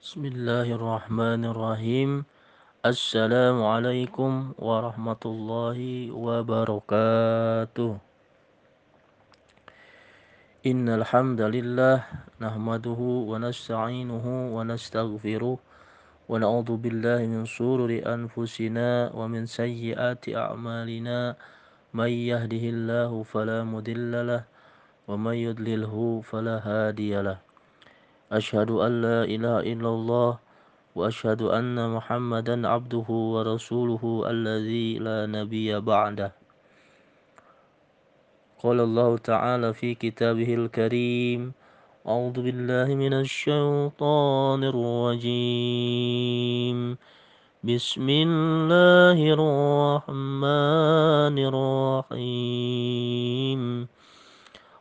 Bismillahirrahmanirrahim. Assalamualaikum warahmatullahi wabarakatuh. Innal hamdalillah nahmaduhu wa nasta'inuhu wa nastaghfiruh wa na'udzu billahi min shururi anfusina wa min sayyiati a'malina may yahdihillahu fala mudhillalah wa may yudlilhu fala hadiyalah. Asyhadu an la ilaha illallah wa asyhadu anna Muhammadan abduhu wa rasuluhu allazi la nabiyya ba'dah. Qala Allah ta'ala fi kitabihil karim, a'udzu billahi minasy syaithanir rajim. Bismillahirrahmanirrahim.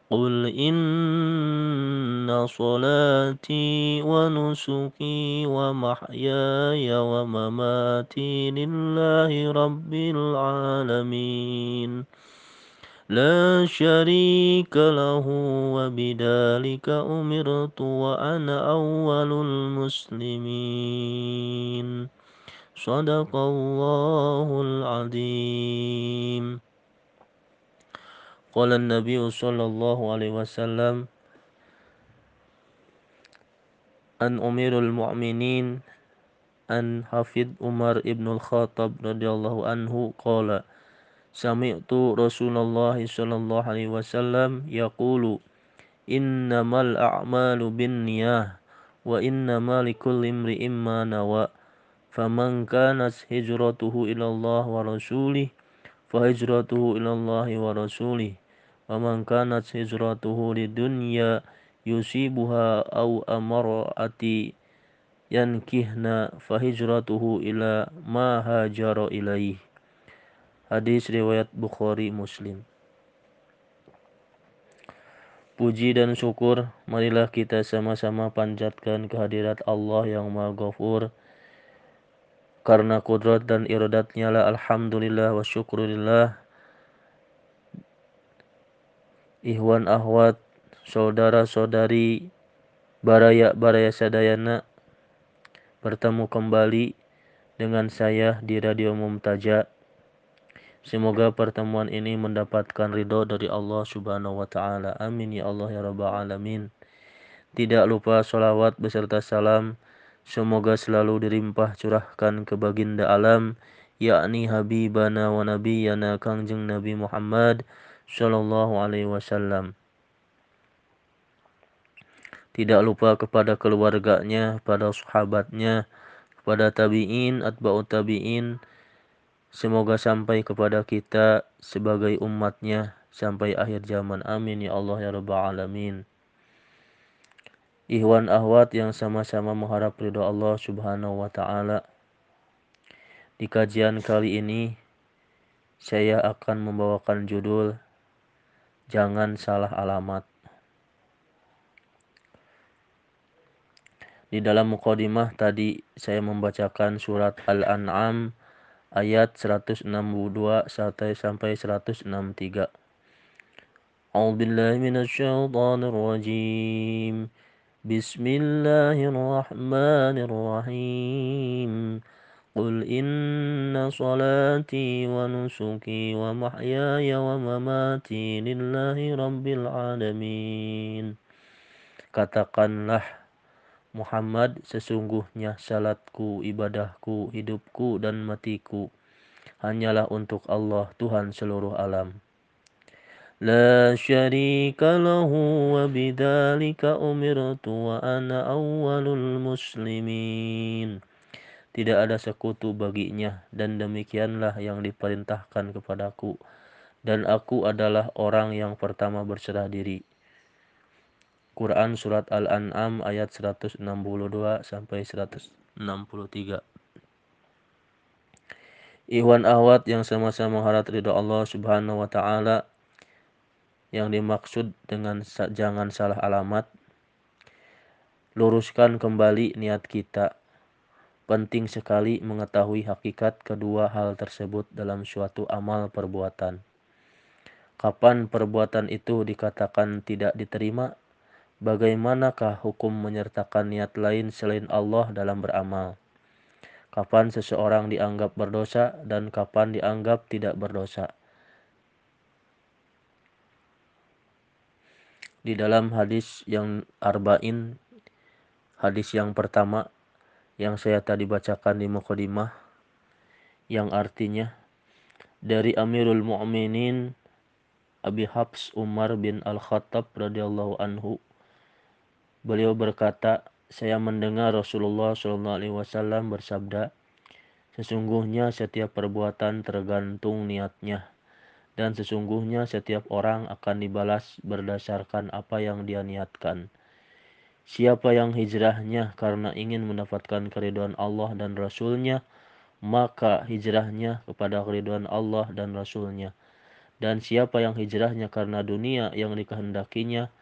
Qul inna salati wa nusuki wa mahyaya wa mamati lillahi rabbil alamin. La syarika lahu wa bidhalika umirtu wa ana awwalul muslimin. Shadaqallahul azim. Qala an-nabiy sallallahu alaihi wasallam, an umirul mu'minin an hafid Umar ibn al-Khattab radhiyallahu anhu qala sami'tu Rasulullah sallallahu alaihi wasallam yaqulu innamal a'malu binniyah wa innama likulli imri'in ma nawa faman kanat hijratuhu ila Allah wa rasulih fahijratuhu ilallahi wa rasulih wa man kanat hijratuhu lidunya yusibuha aw amarati yankihna fahijratuhu ila ma hajara ilaih. Hadis riwayat Bukhari Muslim. Puji dan syukur marilah kita sama-sama panjatkan kehadirat Allah yang Maha Ghafur, karena kudrat dan iradatnya lah. Alhamdulillah wa syukurillah. Ihwan ahwat, saudara-saudari, baraya-baraya sadayana, bertemu kembali dengan saya di Radio Mumtaja. Semoga pertemuan ini mendapatkan ridho dari Allah subhanahu wa ta'ala. Amin ya Allah ya rabbal alamin. Tidak lupa sholawat beserta salam semoga selalu dilimpah curahkan ke baginda alam, yakni habibana wa nabiyana kangjeng Nabi Muhammad sallallahu alaihi wasallam. Tidak lupa kepada keluarganya, pada sahabatnya, kepada tabi'in, atba'ut tabi'in, semoga sampai kepada kita sebagai umatnya sampai akhir zaman. Amin ya Allah ya rabbal alamin. Ihwan ahwat yang sama-sama mengharap ridho Allah subhanahu wa ta'ala, di kajian kali ini saya akan membawakan judul Jangan Salah Alamat. Di dalam mukadimah tadi saya membacakan surat Al-An'am ayat 162 sampai 163. A'udzubillahi minasyaitonir rajim. Bismillahirrahmanirrahim. Qul inna salati wa nusuki wa mahyaya wa mamati lillahi rabbil alamin. Katakanlah Muhammad, sesungguhnya salatku, ibadahku, hidupku dan matiku hanyalah untuk Allah Tuhan seluruh alam. La syarika lahu wa bidzalika umirtu wa ana awwalul muslimin. Tidak ada sekutu baginya dan demikianlah yang diperintahkan kepadaku, dan aku adalah orang yang pertama berserah diri. Quran surat Al-An'am ayat 162 sampai 163. Ikhwan ahwat yang sama-sama harap ridha Allah Subhanahu wa taala, yang dimaksud dengan jangan salah alamat, luruskan kembali niat kita. Penting sekali mengetahui hakikat kedua hal tersebut dalam suatu amal perbuatan. Kapan perbuatan itu dikatakan tidak diterima bagaimanakah hukum menyertakan niat lain selain Allah dalam beramal? Kapan seseorang dianggap berdosa dan kapan dianggap tidak berdosa? Di dalam hadis yang arba'in, hadis yang pertama yang saya tadi bacakan di mukadimah, yang artinya dari Amirul Mu'minin Abi Habs Umar bin al-Khattab radhiyallahu anhu, beliau berkata, saya mendengar Rasulullah SAW bersabda, sesungguhnya setiap perbuatan tergantung niatnya, dan sesungguhnya setiap orang akan dibalas berdasarkan apa yang dia niatkan. Siapa yang hijrahnya karena ingin mendapatkan keridhaan Allah dan Rasul-Nya, maka hijrahnya kepada keridhaan Allah dan Rasul-Nya. Dan siapa yang hijrahnya karena dunia yang dikehendakinya,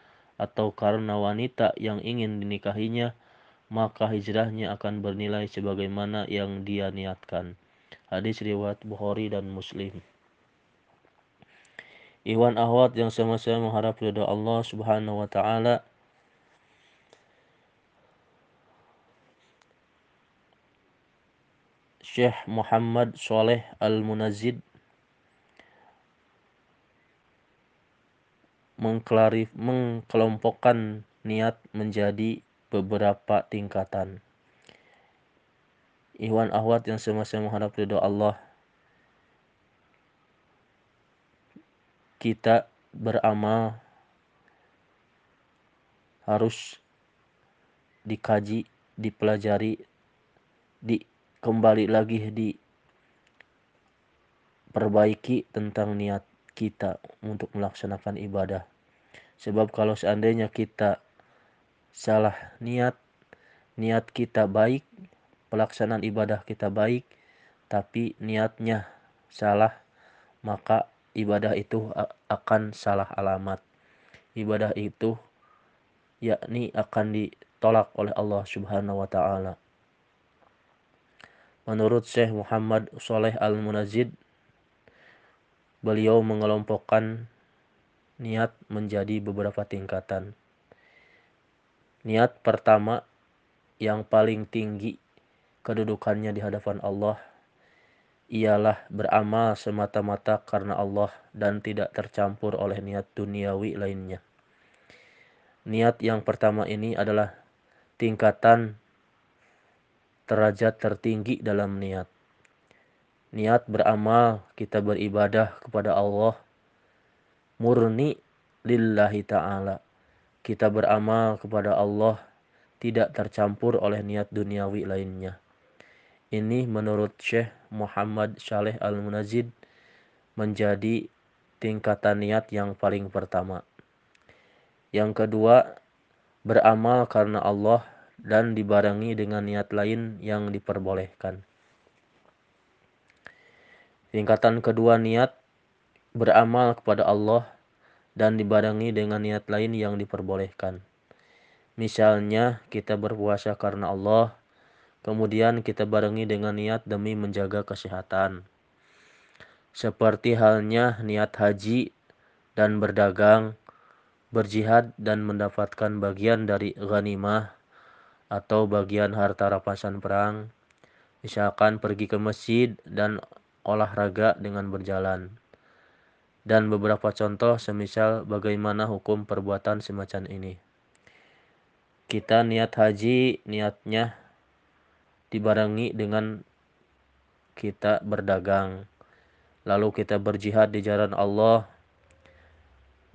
atau karena wanita yang ingin dinikahinya, maka hijrahnya akan bernilai sebagaimana yang dia niatkan. Hadis riwayat Bukhari dan Muslim. Iwan ahwat yang sama-sama mengharap ridha Allah Subhanahu wa taala. Syekh Muhammad Shalih Al-Munajjid mengkelompokkan niat menjadi beberapa tingkatan. Ikhwan akhwat yang sama-sama mengharap ridha Allah, kita beramal harus dikaji, dipelajari, kembali lagi diperbaiki tentang niat kita untuk melaksanakan ibadah. Sebab kalau seandainya kita salah niat, niat kita baik, pelaksanaan ibadah kita baik, tapi niatnya salah, maka ibadah itu akan salah alamat. Ibadah itu yakni akan ditolak oleh Allah Subhanahu wa taala. Menurut Syekh Muhammad Shalih Al-Munajjid, beliau mengelompokkan niat menjadi beberapa tingkatan. Niat pertama yang paling tinggi kedudukannya di hadapan Allah ialah beramal semata-mata karena Allah dan tidak tercampur oleh niat duniawi lainnya. Niat yang pertama ini adalah tingkatan derajat tertinggi dalam niat. Niat beramal, kita beribadah kepada Allah murni lillahi ta'ala. Kita beramal kepada Allah tidak tercampur oleh niat duniawi lainnya. Ini menurut Syekh Muhammad Shalih Al-Munajjid menjadi tingkatan niat yang paling pertama. Yang kedua, beramal karena Allah dan dibarengi dengan niat lain yang diperbolehkan. Tingkatan kedua niat beramal kepada Allah dan dibarengi dengan niat lain yang diperbolehkan. Misalnya kita berpuasa karena Allah, kemudian kita barengi dengan niat demi menjaga kesehatan. Seperti halnya niat haji dan berdagang, berjihad dan mendapatkan bagian dari ghanimah atau bagian harta rampasan perang. Misalkan pergi ke masjid dan olahraga dengan berjalan, dan beberapa contoh semisal bagaimana hukum perbuatan semacam ini. Kita niat haji, niatnya dibarengi dengan kita berdagang, lalu kita berjihad di jalan Allah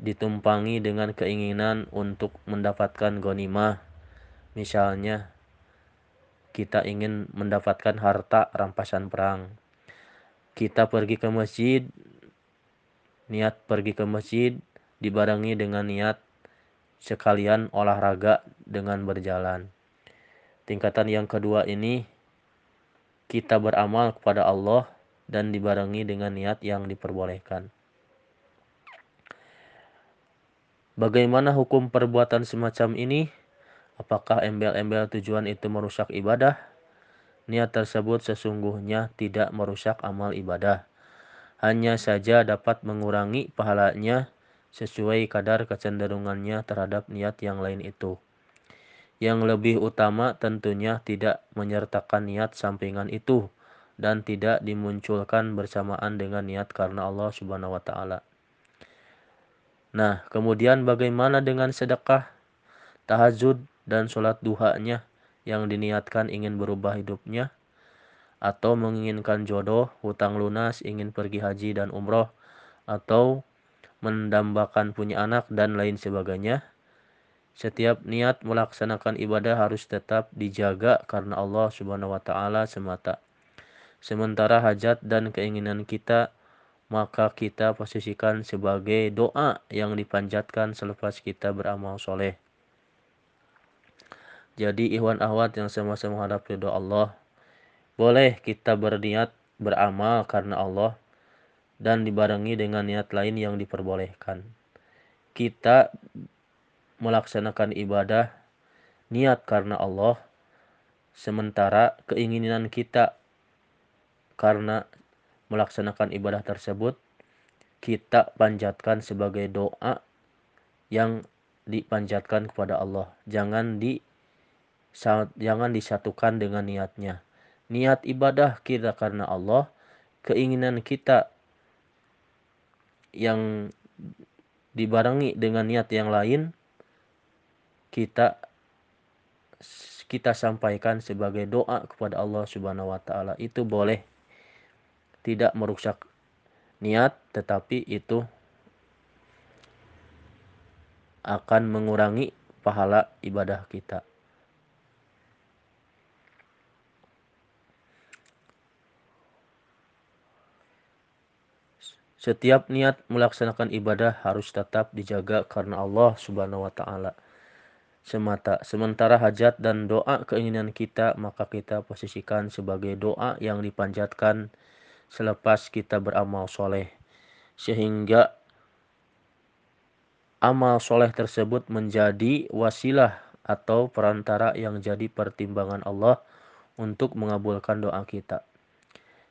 ditumpangi dengan keinginan untuk mendapatkan ghanimah. Misalnya kita ingin mendapatkan harta rampasan perang, kita pergi ke masjid, niat pergi ke masjid dibarengi dengan niat sekalian olahraga dengan berjalan. Tingkatan yang kedua ini, kita beramal kepada Allah dan dibarengi dengan niat yang diperbolehkan. Bagaimana hukum perbuatan semacam ini? Apakah embel-embel tujuan itu merusak ibadah? Niat tersebut sesungguhnya tidak merusak amal ibadah, hanya saja dapat mengurangi pahalanya sesuai kadar kecenderungannya terhadap niat yang lain itu. Yang lebih utama tentunya tidak menyertakan niat sampingan itu dan tidak dimunculkan bersamaan dengan niat karena Allah Subhanahu wa taala. Nah, kemudian bagaimana dengan sedekah, tahajud dan sholat duhanya yang diniatkan ingin berubah hidupnya atau menginginkan jodoh, hutang lunas, ingin pergi haji dan umroh atau mendambakan punya anak dan lain sebagainya? Setiap niat melaksanakan ibadah harus tetap dijaga karena Allah Subhanahu wa taala semata. Sementara hajat dan keinginan kita maka kita posisikan sebagai doa yang dipanjatkan selepas kita beramal soleh. Jadi ikhwan akhwat yang sama-sama hadap ridha Allah, boleh kita berniat beramal karena Allah dan dibarengi dengan niat lain yang diperbolehkan. Kita melaksanakan ibadah niat karena Allah, sementara keinginan kita karena melaksanakan ibadah tersebut kita panjatkan sebagai doa yang dipanjatkan kepada Allah. Jangan disatukan dengan niatnya. Niat ibadah kita karena Allah, keinginan kita yang dibarengi dengan niat yang lain kita sampaikan sebagai doa kepada Allah Subhanahu wa taala. Itu boleh, tidak merusak niat, tetapi itu akan mengurangi pahala ibadah kita. Setiap niat melaksanakan ibadah harus tetap dijaga karena Allah Subhanahu wa taala semata. Sementara hajat dan doa keinginan kita maka kita posisikan sebagai doa yang dipanjatkan selepas kita beramal soleh, sehingga amal soleh tersebut menjadi wasilah atau perantara yang jadi pertimbangan Allah untuk mengabulkan doa kita.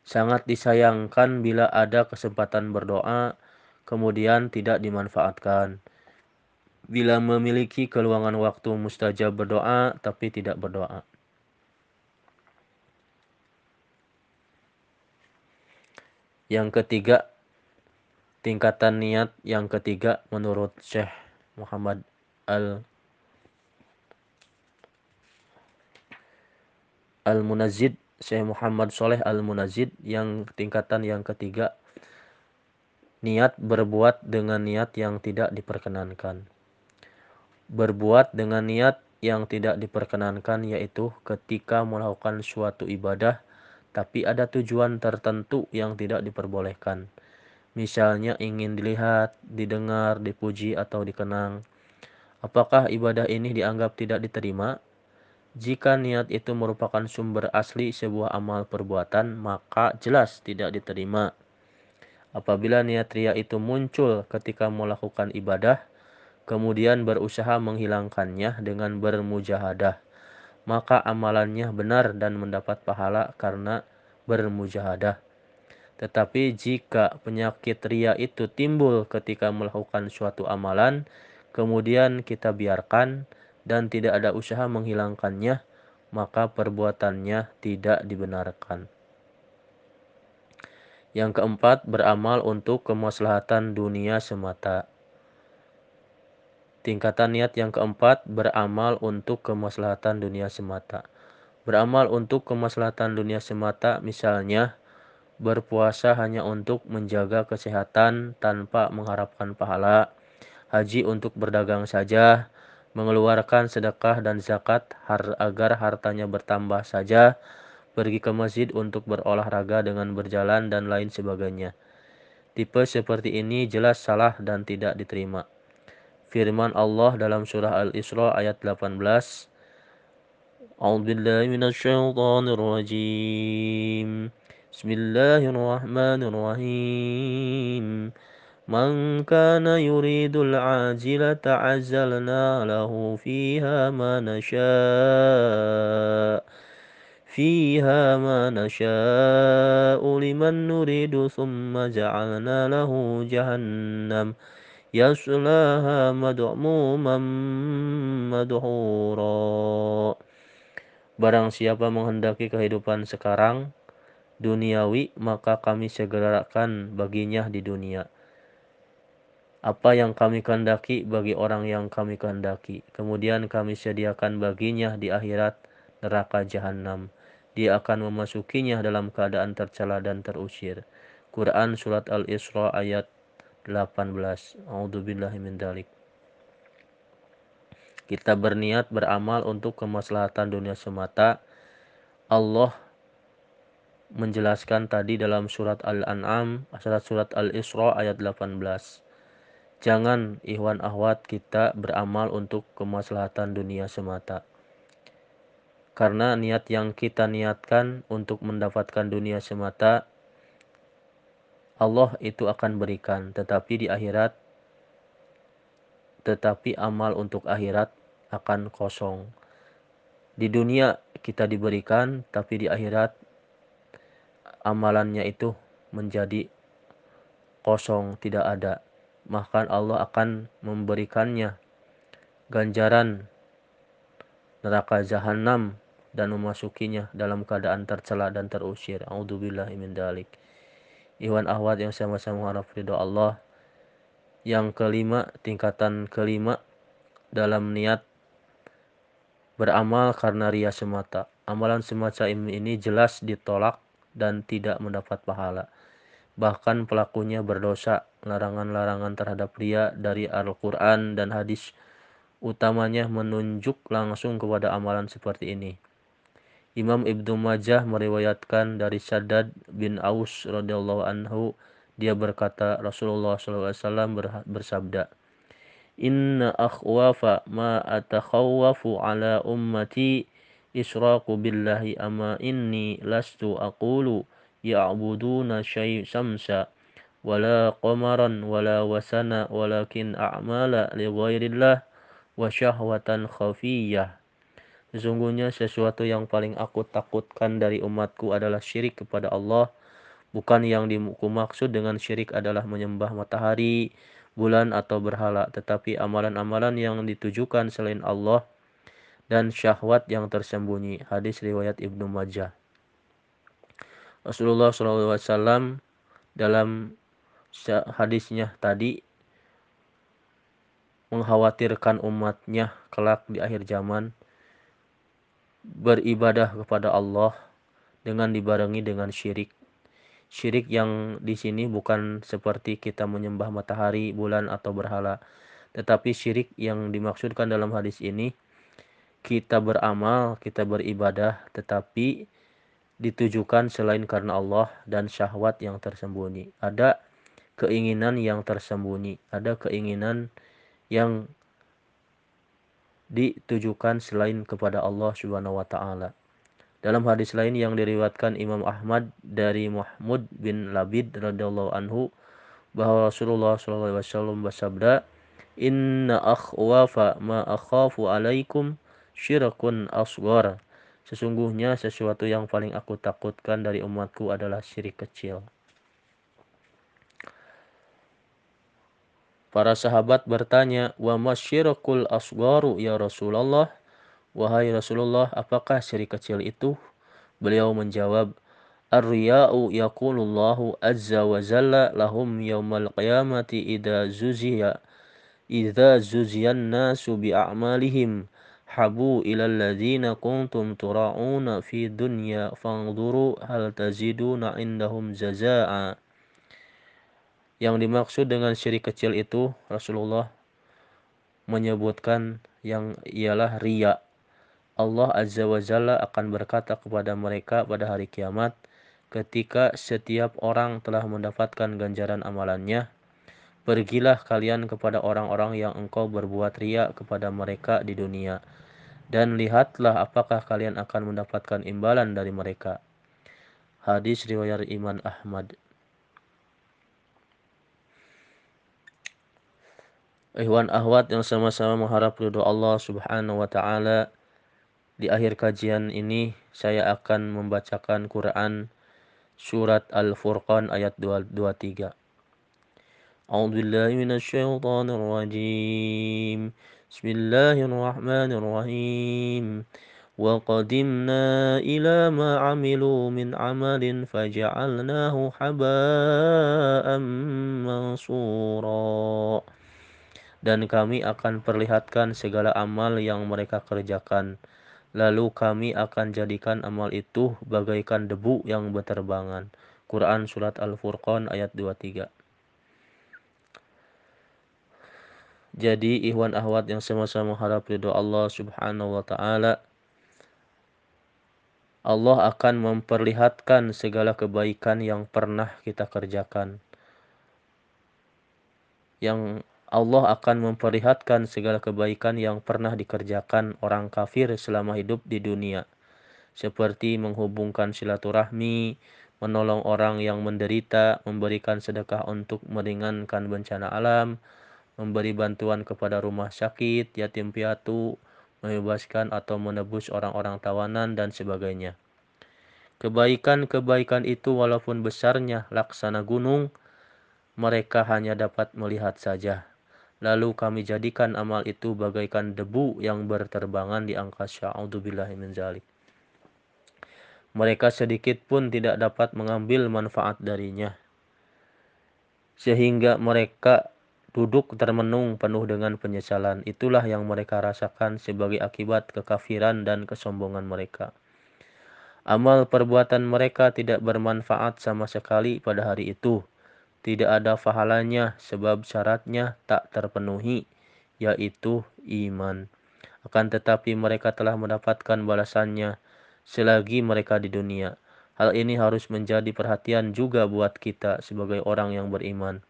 Sangat disayangkan bila ada kesempatan berdoa kemudian tidak dimanfaatkan. Bila memiliki keluangan waktu mustajab berdoa tapi tidak berdoa. Yang ketiga, tingkatan niat yang ketiga menurut Syekh Muhammad Al-Munajjid, Syekh Muhammad Shalih Al-Munajjid, yang tingkatan yang ketiga, niat berbuat dengan niat yang tidak diperkenankan. Berbuat dengan niat yang tidak diperkenankan yaitu ketika melakukan suatu ibadah tapi ada tujuan tertentu yang tidak diperbolehkan. Misalnya ingin dilihat, didengar, dipuji, atau dikenang. Apakah ibadah ini dianggap tidak diterima? Jika niat itu merupakan sumber asli sebuah amal perbuatan, maka jelas tidak diterima. Apabila niat riya itu muncul ketika melakukan ibadah, kemudian berusaha menghilangkannya dengan bermujahadah, maka amalannya benar dan mendapat pahala karena bermujahadah. Tetapi jika penyakit riya itu timbul ketika melakukan suatu amalan, kemudian kita biarkan dan tidak ada usaha menghilangkannya, maka perbuatannya tidak dibenarkan. Yang keempat, beramal untuk kemaslahatan dunia semata. Tingkatan niat yang keempat, beramal untuk kemaslahatan dunia semata. Beramal untuk kemaslahatan dunia semata, misalnya berpuasa hanya untuk menjaga kesehatan tanpa mengharapkan pahala, haji untuk berdagang saja, mengeluarkan sedekah dan zakat agar hartanya bertambah saja, pergi ke masjid untuk berolahraga dengan berjalan dan lain sebagainya. Tipe seperti ini jelas salah dan tidak diterima. Firman Allah dalam surah Al-Isra ayat 18. A'udzubillahi minasyaitonirrajim. Bismillahirrahmanirrahim. Man kana yuridul ajilata azzalna lahu fiha ma nasha. Fiha ma nasha'u liman nuridu thumma ja'alna lahu jahannam. يصلها مدعوما مدحورا. Barang siapa menghendaki kehidupan sekarang duniawi, maka kami segerakan baginya di dunia apa yang kami kehendaki bagi orang yang kami kehendaki. Kemudian kami sediakan baginya di akhirat neraka jahanam. Dia akan memasukinya dalam keadaan tercela dan terusir. Quran Surat Al-Isra ayat 18. A'udzubillahi min dzalik. Kita berniat beramal untuk kemaslahatan dunia semata. Allah menjelaskan tadi dalam Surat Al-An'am, Surat Al-Isra ayat 18. Jangan ihwan ahwat kita beramal untuk kemaslahatan dunia semata. Karena niat yang kita niatkan untuk mendapatkan dunia semata, Allah itu akan berikan. Tetapi di akhirat, tetapi amal untuk akhirat akan kosong. Di dunia kita diberikan, tapi di akhirat amalannya itu menjadi kosong, tidak ada. Maka Allah akan memberikannya ganjaran neraka jahanam dan memasukinya dalam keadaan tercela dan terusir. A'udzubillahi min dzalik. Ikhwan akhwat yang sama-sama harap ridha Allah. Yang kelima, tingkatan kelima dalam niat beramal karena riya semata. Amalan semacam ini jelas ditolak dan tidak mendapat pahala. Bahkan pelakunya berdosa. Larangan-larangan terhadap riya dari Al-Quran dan hadis utamanya menunjuk langsung kepada amalan seperti ini. Imam Ibn Majah meriwayatkan dari Syaddad bin Aus radhiyallahu anhu, dia berkata Rasulullah SAW bersabda, "Inna akhwafa ma atakhawafu ala ummati israku billahi ama inni lastu aqulu ya'buduna syai' samsa wala qamaran wala wasana walakin a'mala li ghairillah wa syahwatan khafiyah." Sesungguhnya sesuatu yang paling aku takutkan dari umatku adalah syirik kepada Allah. Bukan yang dimaksud dengan syirik adalah menyembah matahari, bulan atau berhala, tetapi amalan-amalan yang ditujukan selain Allah dan syahwat yang tersembunyi. Hadis riwayat Ibnu Majah. Rasulullah SAW dalam hadisnya tadi mengkhawatirkan umatnya kelak di akhir zaman beribadah kepada Allah dengan dibarengi dengan syirik. Syirik yang di sini bukan seperti kita menyembah matahari, bulan atau berhala, tetapi syirik yang dimaksudkan dalam hadis ini kita beramal, kita beribadah, tetapi ditujukan selain karena Allah dan syahwat yang tersembunyi. Ada keinginan yang tersembunyi, ada keinginan yang ditujukan selain kepada Allah Subhanahu wa taala. Dalam hadis lain yang diriwayatkan Imam Ahmad dari Muhammad bin Labid radhiyallahu anhu bahwa Rasulullah sallallahu alaihi wasallam bersabda, "Inna akhwafa ma akhafu alaikum syirkun asghar." Sesungguhnya sesuatu yang paling aku takutkan dari umatku adalah syirik kecil. Para sahabat bertanya, "Wa masyirkul asgharu ya Rasulullah?" Wahai Rasulullah, apakah syirik kecil itu? Beliau menjawab, "Ar-riya'u yaqulullahu azza wa jalla lahum yawmal qiyamati idza zuziyan nasu bi'amalihim. Habu ilal ladzina kuntum tura'una fi dunya fangduru hal taziduna indahum jazaa'a." Yang dimaksud dengan syirik kecil itu Rasulullah menyebutkan yang ialah riya. Allah Azza wa Jalla akan berkata kepada mereka pada hari kiamat ketika setiap orang telah mendapatkan ganjaran amalannya, "Pergilah kalian kepada orang-orang yang engkau berbuat riya kepada mereka di dunia, dan lihatlah apakah kalian akan mendapatkan imbalan dari mereka." Hadis riwayat Imam Ahmad. Ikhwan ahwat yang sama-sama mengharap ridha Allah Subhanahu wa taala, di akhir kajian ini saya akan membacakan Quran Surat Al-Furqan ayat 23. A'udzubillahi minasyaitonir rajim. Bismillahirrahmanirrahim. Wa qadimna ila ma amilu min amalin faja'alnahu haba'an mansura. Dan kami akan perlihatkan segala amal yang mereka kerjakan, lalu kami akan jadikan amal itu bagaikan debu yang berterbangan. Quran Surat Al-Furqan ayat 23. Jadi ikhwan akhwat yang sama-sama harap ridho Allah subhanahu wa ta'ala, Allah akan memperlihatkan segala kebaikan yang pernah kita kerjakan. Yang Allah akan memperlihatkan segala kebaikan yang pernah dikerjakan orang kafir selama hidup di dunia, seperti menghubungkan silaturahmi, menolong orang yang menderita, memberikan sedekah untuk meringankan bencana alam, memberi bantuan kepada rumah sakit, yatim piatu, membebaskan atau menebus orang-orang tawanan, dan sebagainya. Kebaikan-kebaikan itu walaupun besarnya laksana gunung, mereka hanya dapat melihat saja. Lalu kami jadikan amal itu bagaikan debu yang berterbangan di angkasa. A'udzubillahi min dzalik. Mereka sedikit pun tidak dapat mengambil manfaat darinya, sehingga mereka duduk termenung penuh dengan penyesalan. Itulah yang mereka rasakan sebagai akibat kekafiran dan kesombongan mereka. Amal perbuatan mereka tidak bermanfaat sama sekali pada hari itu. Tidak ada pahalanya sebab syaratnya tak terpenuhi, yaitu iman. Akan tetapi mereka telah mendapatkan balasannya selagi mereka di dunia. Hal ini harus menjadi perhatian juga buat kita sebagai orang yang beriman.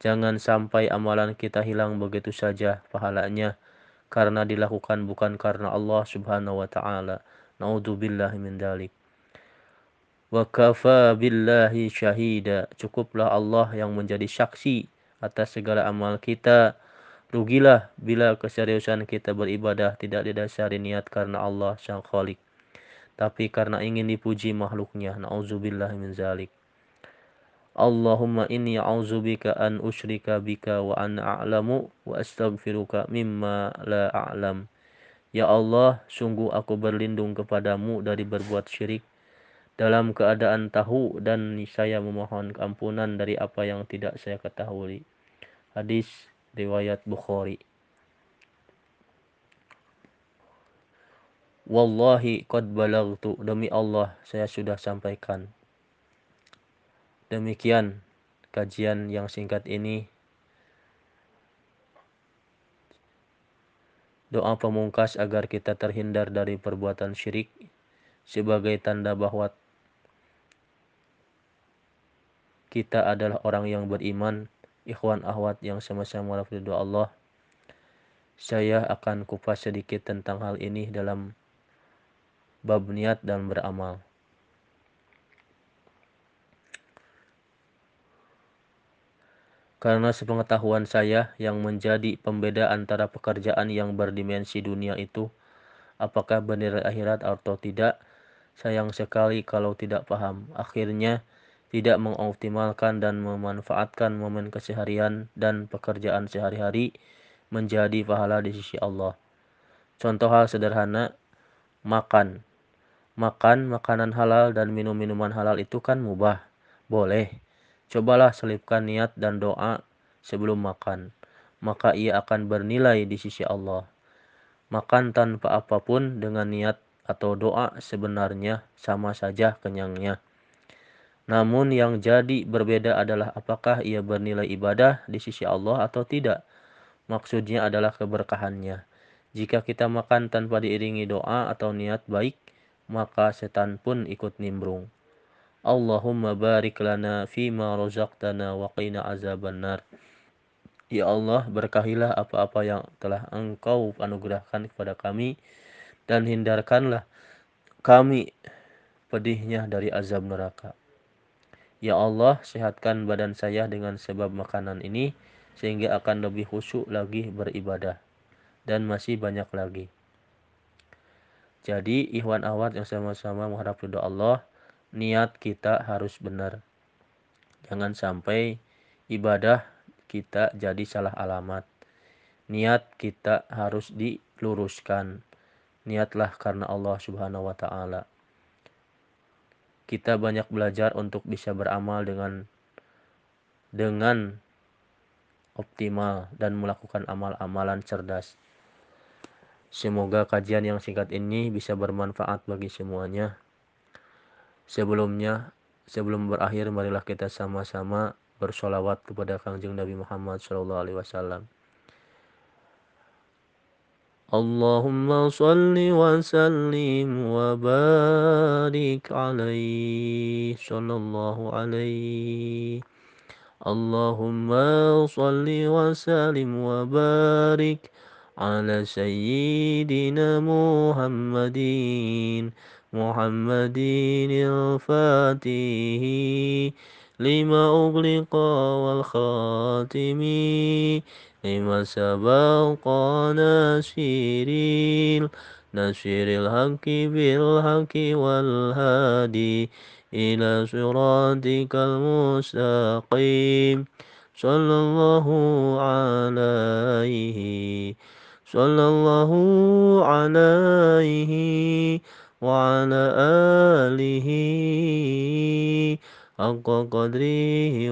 Jangan sampai amalan kita hilang begitu saja pahalanya, karena dilakukan bukan karena Allah subhanahu wa ta'ala. Na'udzubillahi min dzalik. Wa kafa billahi syahida. Cukuplah Allah yang menjadi saksi atas segala amal kita. Rugilah bila keseriusan kita beribadah tidak didasari niat karena Allah Sang Khalik, tapi karena ingin dipuji makhluknya. Na'udzubillah min zalik. Allahumma inni a'udzubika an usyrika bika wa an a'lamu wa astaghfiruka mimma la a'lam. Ya Allah, sungguh aku berlindung kepadamu dari berbuat syirik dalam keadaan tahu, dan saya memohon keampunan dari apa yang tidak saya ketahui. Hadis riwayat Bukhari. Wallahi qad balagtu, demi Allah saya sudah sampaikan. Demikian kajian yang singkat ini. Doa pamungkas agar kita terhindar dari perbuatan syirik sebagai tanda bahwa kita adalah orang yang beriman. Ikhwan akhwat yang sama-sama rahmati Allah, saya akan kupas sedikit tentang hal ini dalam bab niat dan beramal. Karena sepengetahuan saya, yang menjadi pembeda antara pekerjaan yang berdimensi dunia itu, apakah benar akhirat atau tidak, sayang sekali kalau tidak paham. Akhirnya tidak mengoptimalkan dan memanfaatkan momen keseharian dan pekerjaan sehari-hari menjadi pahala di sisi Allah. Contoh hal sederhana, makan makanan halal dan minum-minuman halal itu kan mubah, boleh. Cobalah selipkan niat dan doa sebelum makan, maka ia akan bernilai di sisi Allah. Makan tanpa apapun dengan niat atau doa sebenarnya sama saja kenyangnya. Namun yang jadi berbeda adalah apakah ia bernilai ibadah di sisi Allah atau tidak. Maksudnya adalah keberkahannya. Jika kita makan tanpa diiringi doa atau niat baik, maka setan pun ikut nimbrung. Allahumma barik lana fima rozaqtana wa qina azaban nar. Ya Allah, berkahilah apa-apa yang telah Engkau anugerahkan kepada kami, dan hindarkanlah kami pedihnya dari azab neraka. Ya Allah, sehatkan badan saya dengan sebab makanan ini, sehingga akan lebih khusyuk lagi beribadah, dan masih banyak lagi. Jadi ikhwan akhwat yang sama-sama mengharap ridha Allah, niat kita harus benar. Jangan sampai ibadah kita jadi salah alamat. Niat kita harus diluruskan. Niatlah karena Allah Subhanahu wa ta'ala. Kita banyak belajar untuk bisa beramal dengan optimal dan melakukan amal-amalan cerdas. Semoga kajian yang singkat ini bisa bermanfaat bagi semuanya. Sebelum berakhir, marilah kita sama-sama bersolawat kepada Kangjeng Nabi Muhammad Shallallahu Alaihi Wasallam. Allahumma salli wa sallim wa barik alaihi sallallahu alaihi. Allahumma salli wa sallim wa barik ala sayyidina Muhammadin al-Fatihi lima ughliqa wal khatimi lima sabaqa nasiril haqqi bil haqqi wal hadi ila siratikal mustaqim sallallahu alaihi wa ala alihi haqqa qadrihi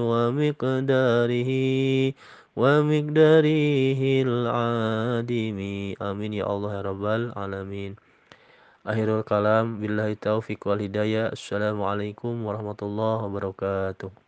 wa miqdarihi al-adimi. Amin ya Allah ya rabbal alamin. Akhirul kalam, billahi taufiq wal hidayah. Assalamualaikum warahmatullahi wabarakatuh.